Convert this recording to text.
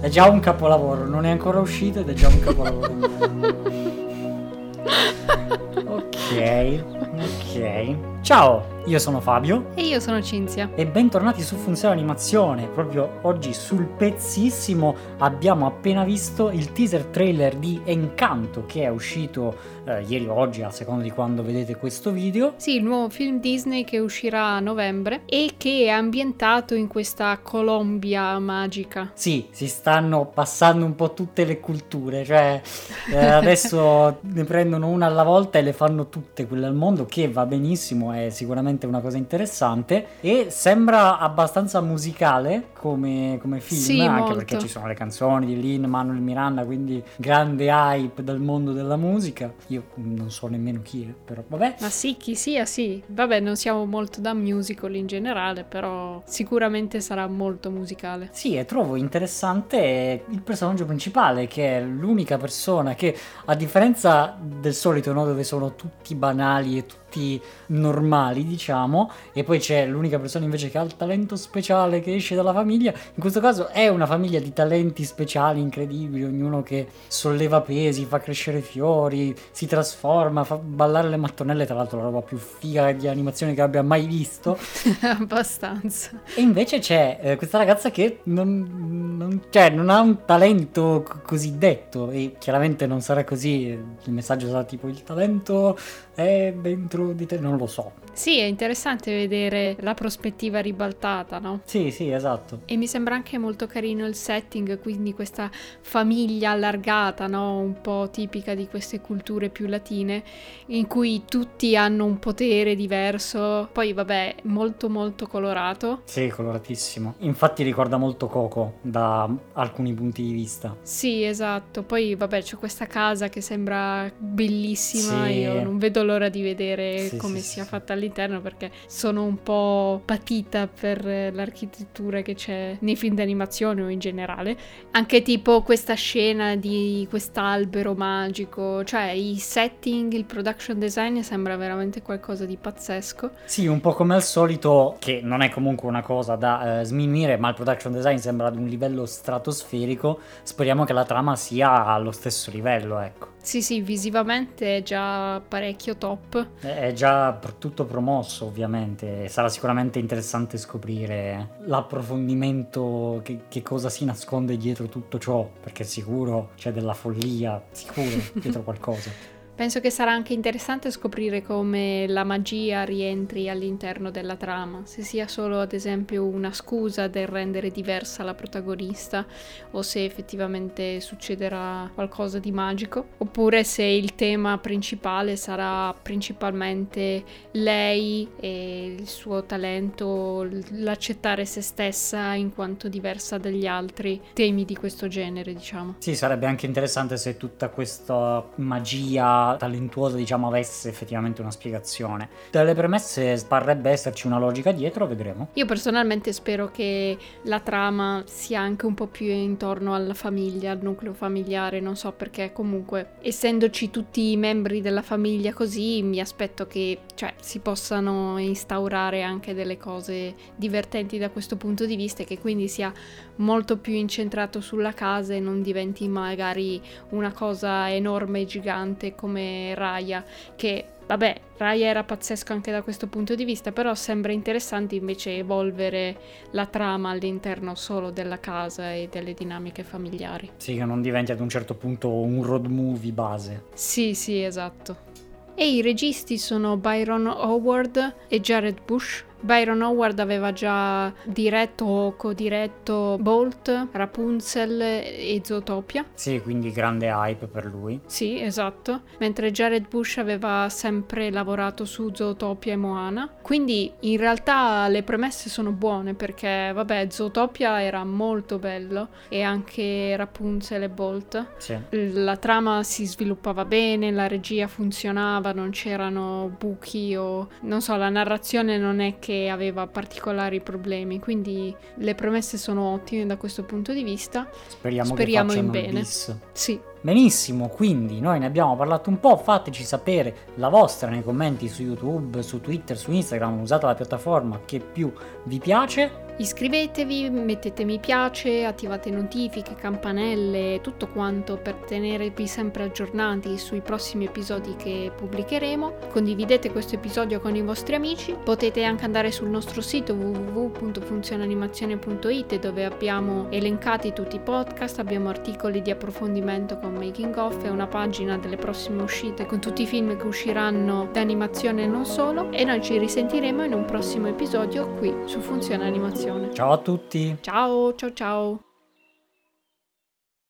È già un capolavoro, non è ancora uscito ed è già un capolavoro. Ok. Ciao, io sono Fabio. E io sono Cinzia. E bentornati su Funzione Animazione. Proprio oggi sul pezzissimo abbiamo appena visto il teaser trailer di Encanto, che è uscito ieri o oggi, a seconda di quando vedete questo video. Sì, il nuovo film Disney che uscirà a novembre e che è ambientato in questa Colombia magica. Sì, si stanno passando un po' tutte le culture, cioè adesso ne prendono una alla volta e le fanno tutte quelle al mondo, che va benissimo, è sicuramente una cosa interessante e sembra abbastanza musicale come film, sì, anche molto. Perché ci sono le canzoni di Lin-Manuel Miranda, quindi grande hype dal mondo della musica. Io non so nemmeno chi è, però vabbè. Ma sì, chi sia, sì. Vabbè, non siamo molto da musical in generale, però sicuramente sarà molto musicale. Sì, e trovo interessante il personaggio principale, che è l'unica persona che, a differenza del solito, no, dove sono tutti banali e tutti normali, diciamo, e poi c'è l'unica persona invece che ha il talento speciale che esce dalla famiglia. In questo caso è una famiglia di talenti speciali incredibili, ognuno che solleva pesi, fa crescere fiori, si trasforma, fa ballare le mattonelle, tra l'altro la roba più figa di animazione che abbia mai visto. Abbastanza. E invece c'è questa ragazza che non ha un talento cosiddetto, e chiaramente non sarà così, il messaggio sarà tipo il talento è dentro di te, non lo so. Sì, è interessante vedere la prospettiva ribaltata, no? Sì, esatto. E mi sembra anche molto carino il setting, quindi questa famiglia allargata, no? Un po' tipica di queste culture più latine, in cui tutti hanno un potere diverso. Poi vabbè, molto molto colorato. Sì, coloratissimo. Infatti ricorda molto Coco da alcuni punti di vista. Sì, esatto. Poi vabbè, c'è questa casa che sembra bellissima, sì. Io non vedo l'ora di vedere come sia fatta all'interno, perché sono un po' patita per l'architettura che c'è nei film d'animazione o in generale. Anche tipo questa scena di quest'albero magico, cioè i setting, il production design sembra veramente qualcosa di pazzesco. Sì, un po' come al solito, che non è comunque una cosa da sminuire, ma il production design sembra ad un livello stratosferico. Speriamo che la trama sia allo stesso livello, ecco. Sì, visivamente è già parecchio top. È già tutto promosso, ovviamente. Sarà sicuramente interessante scoprire l'approfondimento, che cosa si nasconde dietro tutto ciò, perché sicuro c'è della follia, sicuro, dietro qualcosa. Penso che sarà anche interessante scoprire come la magia rientri all'interno della trama, se sia solo ad esempio una scusa del rendere diversa la protagonista, o se effettivamente succederà qualcosa di magico, oppure se il tema principale sarà principalmente lei e il suo talento, l'accettare se stessa in quanto diversa dagli altri, temi di questo genere, diciamo. Sì, sarebbe anche interessante se tutta questa magia talentuosa, diciamo, avesse effettivamente una spiegazione. Dalle premesse parrebbe esserci una logica dietro, vedremo. Io personalmente spero che la trama sia anche un po' più intorno alla famiglia, al nucleo familiare, non so, perché comunque essendoci tutti i membri della famiglia così, mi aspetto che, cioè, si possano instaurare anche delle cose divertenti da questo punto di vista, e che quindi sia molto più incentrato sulla casa e non diventi magari una cosa enorme e gigante come Raya, che vabbè, Raya era pazzesco anche da questo punto di vista, però sembra interessante invece evolvere la trama all'interno solo della casa e delle dinamiche familiari. Sì, che non diventi ad un certo punto un road movie base. Sì, esatto. E i registi sono Byron Howard e Jared Bush. Byron Howard aveva già diretto o co-diretto Bolt, Rapunzel e Zootopia. Sì, quindi grande hype per lui. Sì, esatto. Mentre Jared Bush aveva sempre lavorato su Zootopia e Moana. Quindi in realtà le premesse sono buone, perché vabbè, Zootopia era molto bello, e anche Rapunzel e Bolt. Sì. La trama si sviluppava bene, la regia funzionava, non c'erano buchi o non so, la narrazione non è che aveva particolari problemi, quindi le premesse sono ottime da questo punto di vista. Speriamo che facciano in bene. Sì. Benissimo, quindi noi ne abbiamo parlato un po', fateci sapere la vostra nei commenti su YouTube, su Twitter, su Instagram, usate la piattaforma che più vi piace. Iscrivetevi, mettete mi piace, attivate notifiche, campanelle, tutto quanto per tenervi sempre aggiornati sui prossimi episodi che pubblicheremo. Condividete questo episodio con i vostri amici. Potete anche andare sul nostro sito www.funzioneanimazione.it, dove abbiamo elencati tutti i podcast, abbiamo articoli di approfondimento con making of e una pagina delle prossime uscite con tutti i film che usciranno d'animazione e non solo. E noi ci risentiremo in un prossimo episodio qui su Funzione Animazione. Ciao a tutti! Ciao, ciao, ciao!